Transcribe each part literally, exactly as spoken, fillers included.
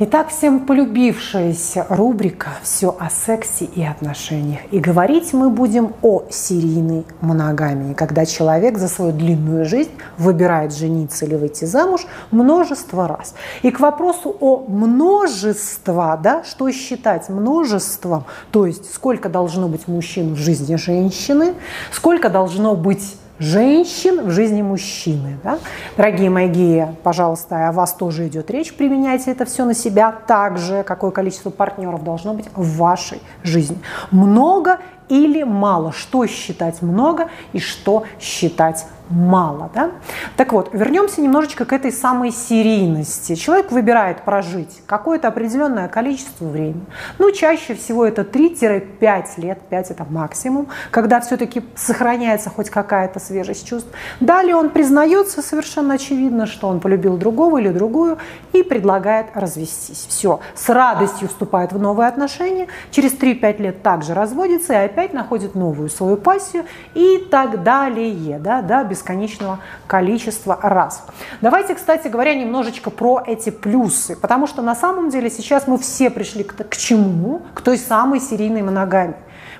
Итак, всем полюбившаяся рубрика «Все о сексе и отношениях». И говорить мы будем о серийной моногамии, когда человек за свою длинную жизнь выбирает жениться или выйти замуж множество раз. И к вопросу о множество, да, что считать множеством, то есть сколько должно быть мужчин в жизни женщины, сколько должно быть женщин в жизни мужчины. Да? Дорогие мои геи, пожалуйста, о вас тоже идет речь, применяйте это все на себя. Также, какое количество партнеров должно быть в вашей жизни. Много или мало? Что считать много и что считать мало? Да? Так вот, вернемся немножечко к этой самой серийности. Человек выбирает прожить какое-то определенное количество времени. Ну, чаще всего это три-пять лет, пять это максимум, когда все-таки сохраняется хоть какая-то свежесть чувств. Далее он признается, совершенно очевидно, что он полюбил другого или другую и предлагает развестись. Все, с радостью вступает в новые отношения, через три-пять лет также разводится и опять опять находит новую свою пассию и так далее, да, до бесконечного количества раз. Давайте, кстати говоря, немножечко про эти плюсы, потому что на самом деле сейчас мы все пришли к, к чему? К той самой серийной моногамии.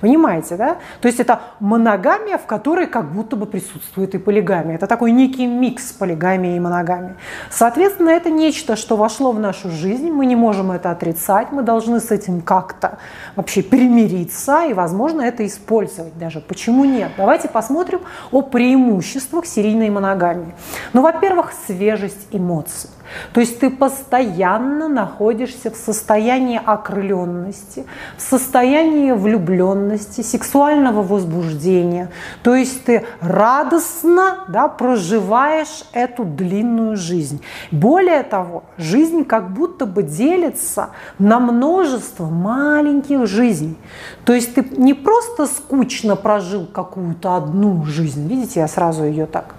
Понимаете, да? То есть это моногамия, в которой как будто бы присутствует и полигамия. Это такой некий микс полигамии и моногамии. Соответственно, это нечто, что вошло в нашу жизнь, мы не можем это отрицать, мы должны с этим как-то вообще примириться и, возможно, это использовать даже. Почему нет? Давайте посмотрим о преимуществах серийной моногамии. Ну, во-первых, свежесть эмоций. То есть ты постоянно находишься в состоянии окрыленности, в состоянии влюбленности, сексуального возбуждения. То есть ты радостно, да, проживаешь эту длинную жизнь. Более того, жизнь как будто бы делится на множество маленьких жизней. То есть ты не просто скучно прожил какую-то одну жизнь. Видите, я сразу ее так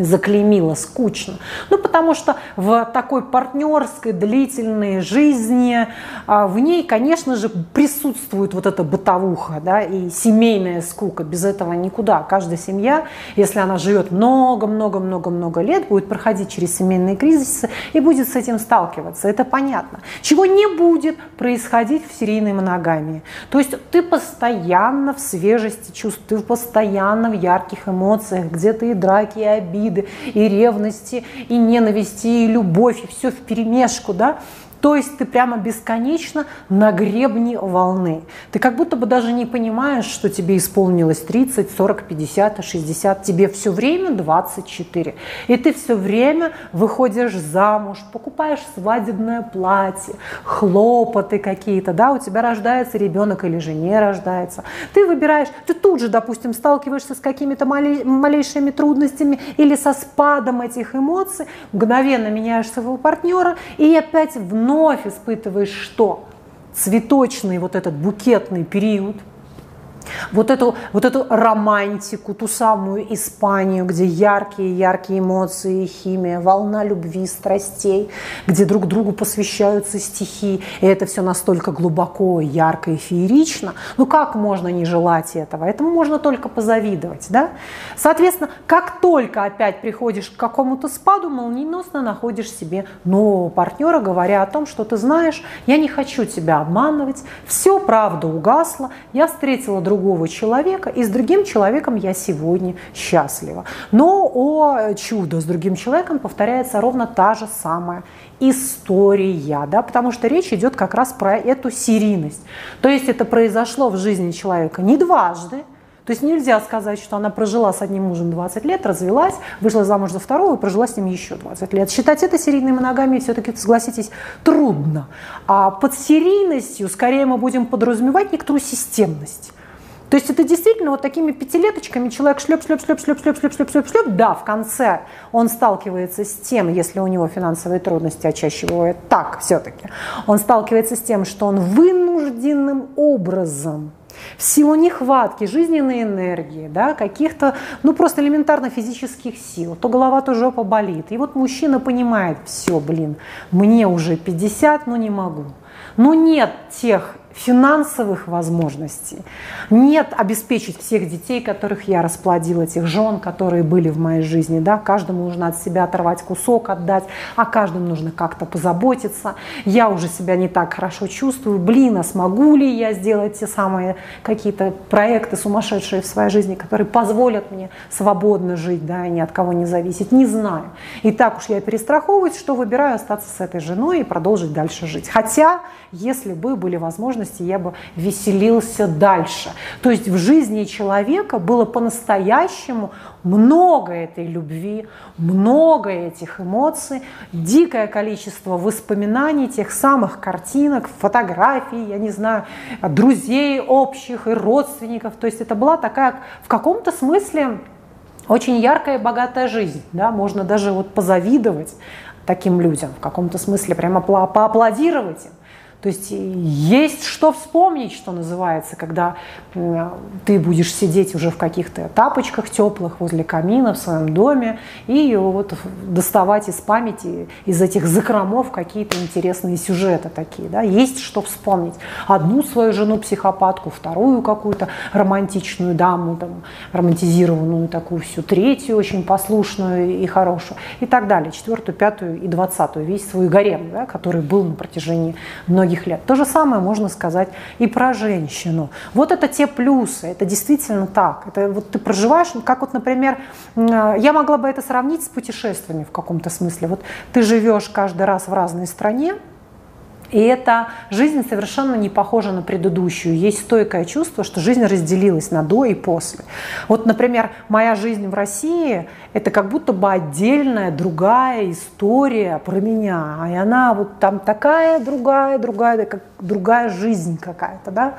заклеймила скучно. Ну, потому что в такой партнерской длительной жизни в ней, конечно же, присутствует вот эта бытовуха, да, и семейная скука. Без этого никуда. Каждая семья, если она живет много-много-много-много лет, будет проходить через семейные кризисы и будет с этим сталкиваться. Это понятно. Чего не будет происходить в серийной моногамии. То есть ты постоянно в свежести чувств, ты постоянно в ярких эмоциях, где-то и драки, и обиды, и ревности, и ненависти, и любовь, и все вперемешку, да? То есть ты прямо бесконечно на гребне волны. Ты как будто бы даже не понимаешь, что тебе исполнилось тридцать, сорок, пятьдесят, шестьдесят. Тебе все время двадцать четыре. И ты все время выходишь замуж, покупаешь свадебное платье, хлопоты какие-то. Да? У тебя рождается ребенок или же не рождается. Ты выбираешь, ты тут же, допустим, сталкиваешься с какими-то малейшими трудностями или со спадом этих эмоций, мгновенно меняешь своего партнера и опять вновь Вновь испытываешь что? Цветочный вот этот букетный период, вот эту, вот эту романтику, ту самую Испанию, где яркие-яркие эмоции, химия, волна любви, страстей, где друг другу посвящаются стихи. И это все настолько глубоко, ярко и феерично. Ну как можно не желать этого? Этому можно только позавидовать. Да? Соответственно, как только опять приходишь к какому-то спаду, молниеносно находишь себе нового партнера, говоря о том, что ты знаешь, я не хочу тебя обманывать, все правда угасла, я встретила друг другого человека, и с другим человеком я сегодня счастлива. Но, о чудо, с другим человеком повторяется ровно та же самая история, да, потому что речь идет как раз про эту серийность. То есть это произошло в жизни человека не дважды, то есть нельзя сказать, что она прожила с одним мужем двадцать лет, развелась, вышла замуж за второго и прожила с ним еще двадцать лет. Считать это серийной моногамией все-таки, согласитесь, трудно. А под серийностью скорее мы будем подразумевать некоторую системность. То есть это действительно вот такими пятилеточками человек шлеп-шлеп-шлеп-шлеп-шлеп-шлеп-шлеп-шлеп-шлеп. Да, в конце он сталкивается с тем, если у него финансовые трудности, а чаще бывает так все-таки, он сталкивается с тем, что он вынужденным образом, в силу нехватки жизненной энергии, да, каких-то, ну, просто элементарно физических сил, то голова, то жопа болит. И вот мужчина понимает, все, блин, мне уже пятьдесят, но не могу. Но нет тех финансовых возможностей. Нет обеспечить всех детей, которых я расплодила, тех жен, которые были в моей жизни. Да? Каждому нужно от себя оторвать кусок, отдать, а каждому нужно как-то позаботиться. Я уже себя не так хорошо чувствую. Блин, а смогу ли я сделать те самые какие-то проекты сумасшедшие в своей жизни, которые позволят мне свободно жить, да, и ни от кого не зависеть? Не знаю. И так уж я перестраховываюсь, что выбираю остаться с этой женой и продолжить дальше жить. Хотя, если бы были возможности, я бы веселился дальше. То есть в жизни человека было по-настоящему много этой любви, много этих эмоций, дикое количество воспоминаний, тех самых картинок, фотографий, я не знаю, друзей общих и родственников. То есть это была такая, в каком-то смысле, очень яркая и богатая жизнь. Да? Можно даже вот позавидовать таким людям, в каком-то смысле прямо поаплодировать им. То есть есть что вспомнить, что называется, когда ты будешь сидеть уже в каких-то тапочках теплых возле камина в своем доме и вот доставать из памяти, из этих закромов какие-то интересные сюжеты такие. Да? Есть что вспомнить. Одну свою жену-психопатку, вторую какую-то романтичную даму, там, романтизированную такую всю, третью очень послушную и хорошую и так далее, четвертую, пятую и двадцатую, весь свой гарем, да, который был на протяжении многих лет. То же самое можно сказать и про женщину. Вот это те плюсы, это действительно так. Это вот ты проживаешь, как вот, например, я могла бы это сравнить с путешествиями в каком-то смысле. Вот ты живешь каждый раз в разной стране, и эта жизнь совершенно не похожа на предыдущую. Есть стойкое чувство, что жизнь разделилась на до и после. Вот, например, моя жизнь в России – это как будто бы отдельная, другая история про меня. И она вот там такая, другая, другая, как другая жизнь какая-то. Да?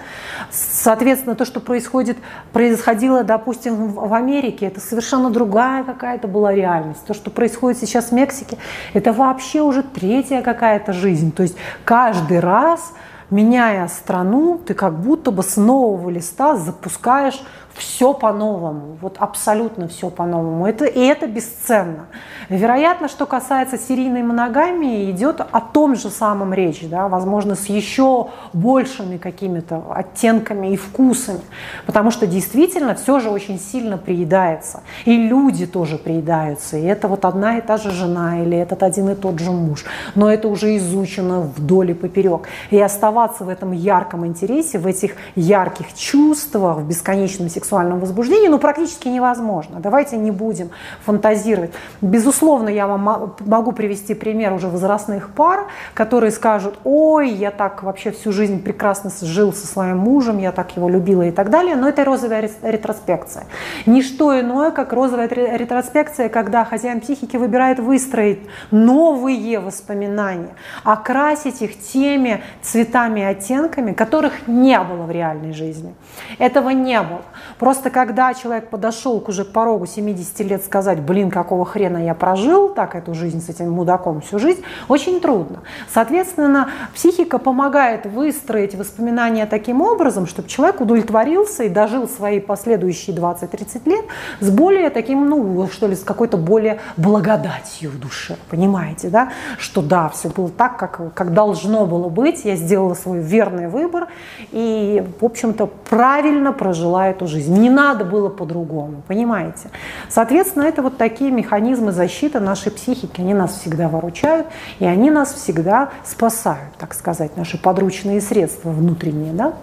Соответственно, то, что происходит, происходило, допустим, в Америке, это совершенно другая какая-то была реальность. То, что происходит сейчас в Мексике, это вообще уже третья какая-то жизнь. То есть каждый раз, меняя страну, ты как будто бы с нового листа запускаешь все по-новому, вот абсолютно все по-новому. Это, и это бесценно. Вероятно, что касается серийной моногамии, идет о том же самом речь, да, возможно, с еще большими какими-то оттенками и вкусами, потому что действительно все же очень сильно приедается, и люди тоже приедаются, и это вот одна и та же жена, или этот один и тот же муж, но это уже изучено вдоль и поперек. И оставаться в этом ярком интересе, в этих ярких чувствах, в бесконечном сексуальном возбуждении, ну, практически невозможно. Давайте не будем фантазировать. Безусловно, я вам могу привести пример уже возрастных пар, которые скажут: ой, я так вообще всю жизнь прекрасно жил со своим мужем, я так его любила и так далее, но это розовая ретроспекция. Ничто иное, как розовая ретроспекция, когда хозяин психики выбирает выстроить новые воспоминания, окрасить их теми цветами и оттенками, которых не было в реальной жизни. Этого не было. Просто когда человек подошел к уже к порогу семидесяти лет, сказать: блин, какого хрена я прожил так эту жизнь с этим мудаком всю жизнь, очень трудно. Соответственно, психика помогает выстроить воспоминания таким образом, чтобы человек удовлетворился и дожил свои последующие двадцать-тридцать лет с более таким, ну, что ли, с какой-то более благодатью в душе. Понимаете, да? Что да, все было так, как, как должно было быть, я сделала свой верный выбор и, в общем-то, правильно прожила эту жизнь. Не надо было по-другому, понимаете? Соответственно, это вот такие механизмы защиты нашей психики. Они нас всегда выручают, и они нас всегда спасают, так сказать, наши подручные средства внутренние, да?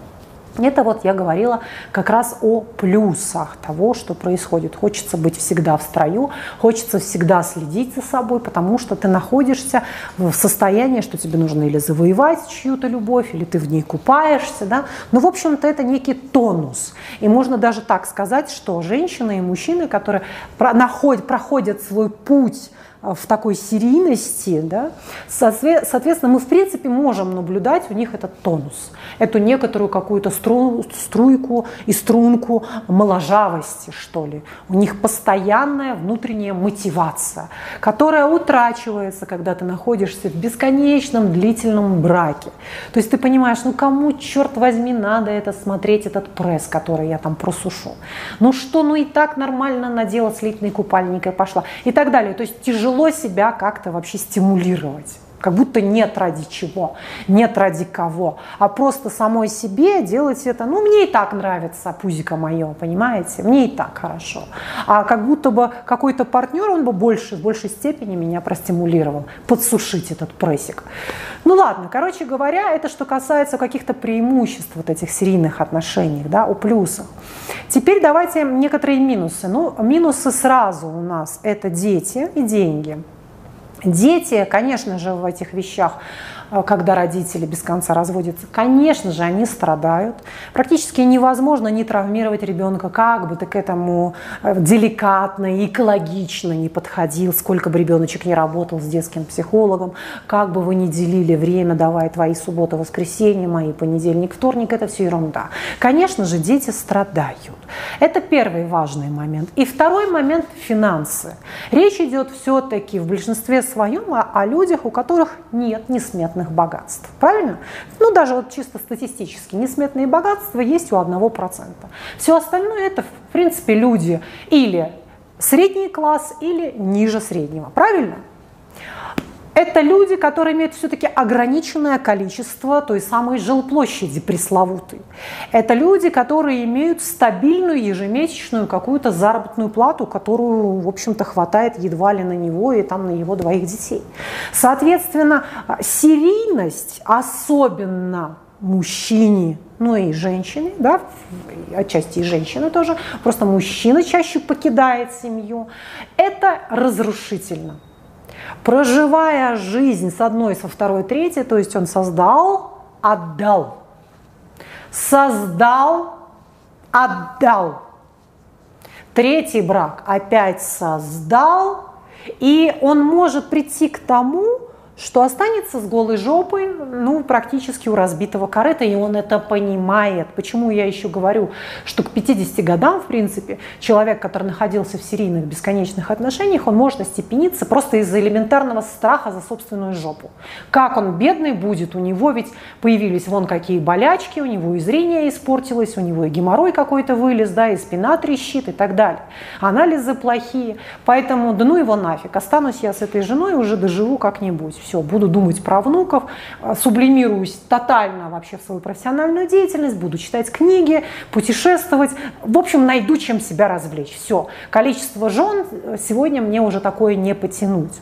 Это вот я говорила как раз о плюсах того, что происходит. Хочется быть всегда в строю, хочется всегда следить за собой, потому что ты находишься в состоянии, что тебе нужно или завоевать чью-то любовь, или ты в ней купаешься. Да? Но, в общем-то, это некий тонус. И можно даже так сказать, что женщины и мужчины, которые проходят свой путь в такой серийности, да, соответственно, мы в принципе можем наблюдать у них этот тонус, эту некоторую какую-то стру, струйку и струнку моложавости, что ли. У них постоянная внутренняя мотивация, которая утрачивается, когда ты находишься в бесконечном длительном браке. То есть ты понимаешь, ну кому, черт возьми, надо это смотреть, этот пресс, который я там просушу. Ну что, ну и так нормально надела слитный купальник и пошла, и так далее. То есть тяжело себя как-то вообще стимулировать. Как будто нет ради чего, нет ради кого, а просто самой себе делать это, ну, мне и так нравится, пузико мое, понимаете, мне и так хорошо. А как будто бы какой-то партнер, он бы больше, в большей степени меня простимулировал, подсушить этот прессик. Ну, ладно, короче говоря, это что касается каких-то преимуществ вот этих серийных отношений, да, о плюсах. Теперь давайте некоторые минусы. Ну, минусы сразу у нас – это дети и деньги. Дети, конечно же, в этих вещах, когда родители без конца разводятся, конечно же, они страдают. Практически невозможно не травмировать ребенка, как бы ты к этому деликатно и экологично не подходил, сколько бы ребеночек не работал с детским психологом, как бы вы не делили время, давай твои суббота, воскресенье, мои понедельник, вторник, это все ерунда. Конечно же, дети страдают. Это первый важный момент. И второй момент – финансы. Речь идет все-таки в большинстве своем о, о людях, у которых нет несметных богатств. Правильно? Ну, даже вот чисто статистически несметные богатства есть у одного процента. Все остальное – это, в принципе, люди или средний класс, или ниже среднего. Правильно? Это люди, которые имеют все-таки ограниченное количество той самой жилплощади пресловутой. Это люди, которые имеют стабильную ежемесячную какую-то заработную плату, которую, в общем-то, хватает едва ли на него и там на его двоих детей. Соответственно, серийность, особенно мужчине, ну и женщины, да, отчасти и женщины тоже, просто мужчина чаще покидает семью, это разрушительно. Проживая жизнь с одной, со второй, третьей, то есть он создал, отдал. Создал, отдал. Третий брак опять создал, и он может прийти к тому, что останется с голой жопой, ну, практически у разбитого корыта, и он это понимает. Почему я еще говорю, что к пятидесяти годам, в принципе, человек, который находился в серийных бесконечных отношениях, он может остепениться просто из-за элементарного страха за собственную жопу. Как он бедный будет, у него ведь появились вон какие болячки, у него и зрение испортилось, у него и геморрой какой-то вылез, да, и спина трещит и так далее. Анализы плохие, поэтому да ну его нафиг, останусь я с этой женой, уже доживу как-нибудь. Все, буду думать про внуков, сублимируюсь тотально вообще в свою профессиональную деятельность, буду читать книги, путешествовать. В общем, найду, чем себя развлечь. Все, количество жен сегодня мне уже такое не потянуть.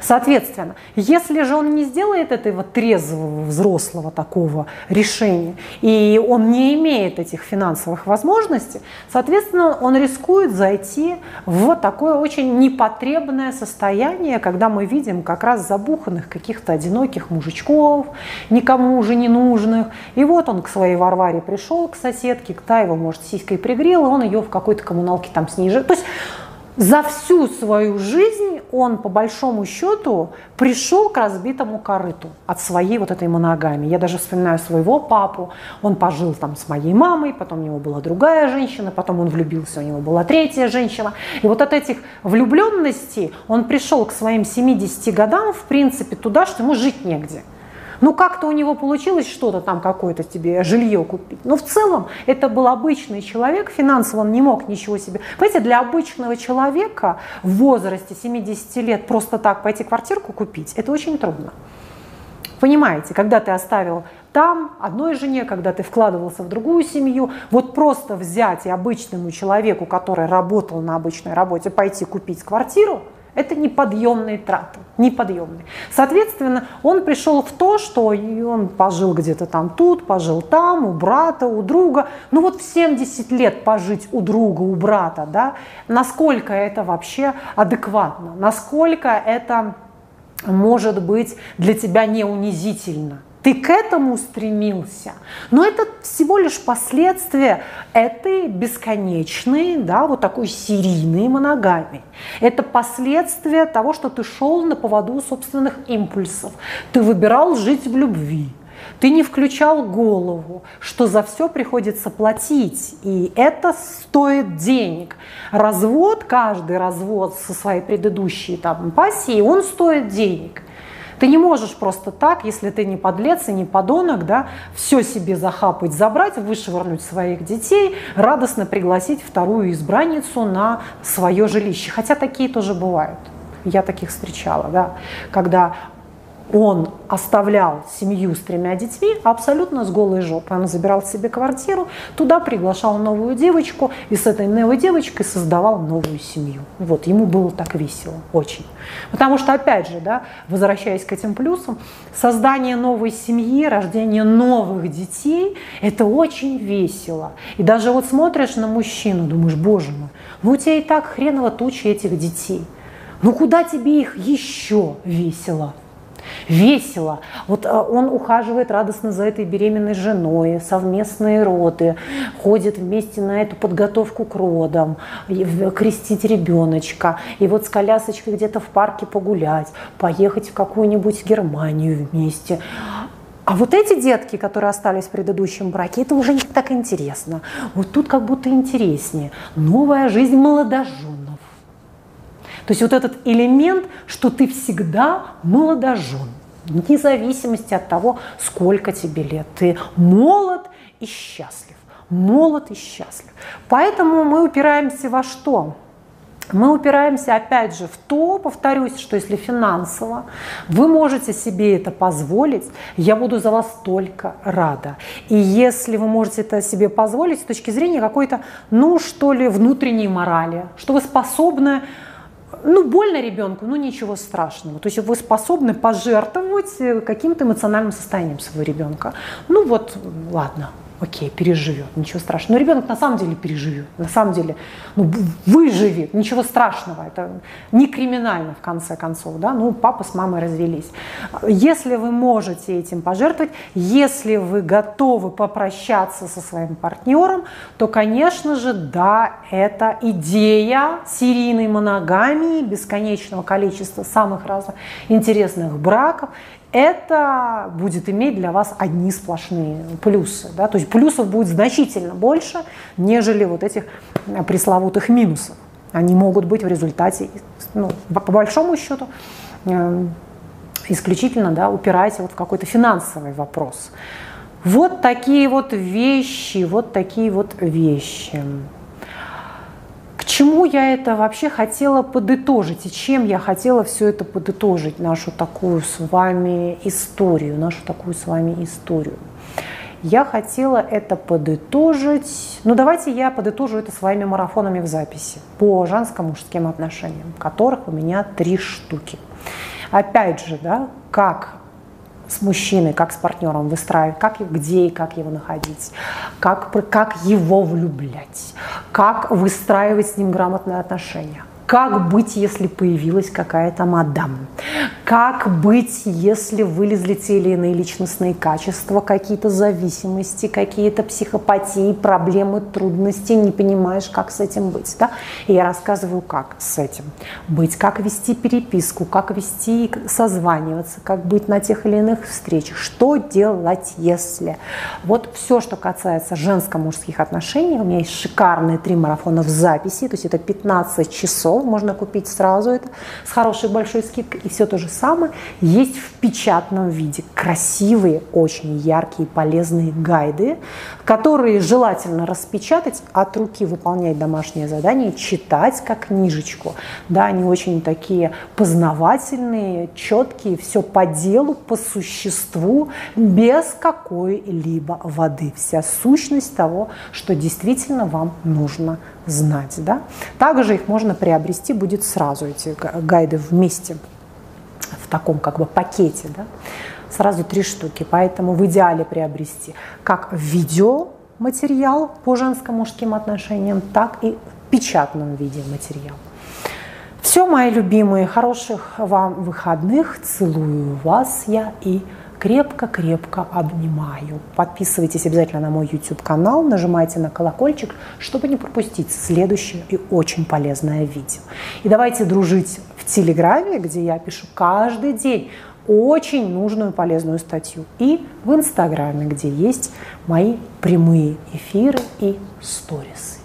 Соответственно, если же он не сделает этого трезвого, взрослого такого решения, и он не имеет этих финансовых возможностей, соответственно, он рискует зайти в такое очень непотребное состояние, когда мы видим как раз забуханных каких-то одиноких мужичков, никому уже не нужных. И вот он к своей Варваре пришел, к соседке, к Таеву, может, сиськой пригрел, и он ее в какой-то коммуналке там с ней жил. То есть за всю свою жизнь он, по большому счету, пришел к разбитому корыту от своей вот этой моногамии. Я даже вспоминаю своего папу. Он пожил там с моей мамой, потом у него была другая женщина, потом он влюбился, у него была третья женщина. И вот от этих влюбленностей он пришел к своим семидесяти годам, в принципе, туда, что ему жить негде. Ну, как-то у него получилось что-то там, какое-то тебе жилье купить. Но в целом это был обычный человек, финансово он не мог ничего себе. Понимаете, для обычного человека в возрасте семидесяти лет просто так пойти квартирку купить, это очень трудно. Понимаете, когда ты оставил там одной жене, когда ты вкладывался в другую семью, вот просто взять и обычному человеку, который работал на обычной работе, пойти купить квартиру, это неподъемные траты, неподъемные. Соответственно, он пришел в то, что он пожил где-то там тут, пожил там, у брата, у друга. Ну вот в семьдесят лет пожить у друга, у брата, да, насколько это вообще адекватно, насколько это может быть для тебя не унизительно. Ты к этому стремился, но это всего лишь последствия этой бесконечной, да, вот такой серийной моногамии. Это последствия того, что ты шел на поводу собственных импульсов, ты выбирал жить в любви. Ты не включал голову, что за все приходится платить, и это стоит денег. Развод, каждый развод со своей предыдущей там пассией, он стоит денег. Ты не можешь просто так, если ты не подлец и не подонок, да, все себе захапать, забрать, вышвырнуть своих детей, радостно пригласить вторую избранницу на свое жилище. Хотя такие тоже бывают. Я таких встречала, да, когда он оставлял семью с тремя детьми абсолютно с голой жопой. Он забирал себе квартиру, туда приглашал новую девочку, и с этой новой девочкой создавал новую семью. Вот, ему было так весело, очень. Потому что, опять же, да, возвращаясь к этим плюсам, создание новой семьи, рождение новых детей – это очень весело. И даже вот смотришь на мужчину, думаешь, боже мой, ну у тебя и так хреново туча этих детей. Ну куда тебе их еще весело? Весело. Вот он ухаживает радостно за этой беременной женой, совместные роды, ходит вместе на эту подготовку к родам, крестить ребеночка, и вот с колясочкой где-то в парке погулять, поехать в какую-нибудь Германию вместе. А вот эти детки, которые остались в предыдущем браке, это уже не так интересно. Вот тут как будто интереснее. Новая жизнь молодоженов. То есть вот этот элемент, что ты всегда молодожен, вне зависимости от того, сколько тебе лет. Ты молод и счастлив, молод и счастлив. Поэтому мы упираемся во что? Мы упираемся, опять же, в то, повторюсь, что если финансово вы можете себе это позволить, я буду за вас только рада. И если вы можете это себе позволить с точки зрения какой-то, ну, что ли, внутренней морали, что вы способны, ну, больно ребенку, ну, ничего страшного. То есть вы способны пожертвовать каким-то эмоциональным состоянием своего ребенка. Ну, вот, ладно. Окей, переживет, ничего страшного. Но ребенок на самом деле переживет, на самом деле ну, выживет, ничего страшного. Это не криминально, в конце концов. Да? Ну, папа с мамой развелись. Если вы можете этим пожертвовать, если вы готовы попрощаться со своим партнером, то, конечно же, да, это идея серийной моногамии, бесконечного количества самых разных интересных браков. Это будет иметь для вас одни сплошные плюсы. Да? То есть плюсов будет значительно больше, нежели вот этих пресловутых минусов. Они могут быть в результате, ну, по большому счету, исключительно, да, упираясь вот в какой-то финансовый вопрос. Вот такие вот вещи, вот такие вот вещи. Почему я это вообще хотела подытожить и чем я хотела все это подытожить, нашу такую с вами историю, нашу такую с вами историю? Я хотела это подытожить, ну давайте я подытожу это своими марафонами в записи по женско-мужским отношениям, которых у меня три штуки. Опять же, да, как с мужчиной, как с партнером выстраивать, как, где и как его находить, как, как его влюблять, как выстраивать с ним грамотные отношения, как быть, если появилась какая-то мадам, как быть, если вылезли те или иные личностные качества, какие-то зависимости, какие-то психопатии, проблемы, трудности, не понимаешь, как с этим быть. Да? И я рассказываю, как с этим быть, как вести переписку, как вести созваниваться, как быть на тех или иных встречах, что делать, если. Вот все, что касается женско-мужских отношений, у меня есть шикарные три марафона в записи, то есть это пятнадцать часов. Можно купить сразу это с хорошей большой скидкой. И все то же самое есть в печатном виде. Красивые, очень яркие, полезные гайды, которые желательно распечатать, от руки выполнять домашнее задание, читать как книжечку. Да, они очень такие познавательные, четкие, все по делу, по существу, без какой-либо воды. Вся сущность того, что действительно вам нужно знать. Да? Также их можно приобрести будет сразу, эти гайды вместе, в таком как бы пакете. Да? Сразу три штуки, поэтому в идеале приобрести как видеоматериал по женско-мужским отношениям, так и в печатном виде материал. Все, мои любимые, хороших вам выходных, целую вас я и крепко-крепко обнимаю. Подписывайтесь обязательно на мой YouTube-канал, нажимайте на колокольчик, чтобы не пропустить следующее и очень полезное видео. И давайте дружить в Телеграме, где я пишу каждый день очень нужную полезную статью, и в Инстаграме, где есть мои прямые эфиры и сторисы.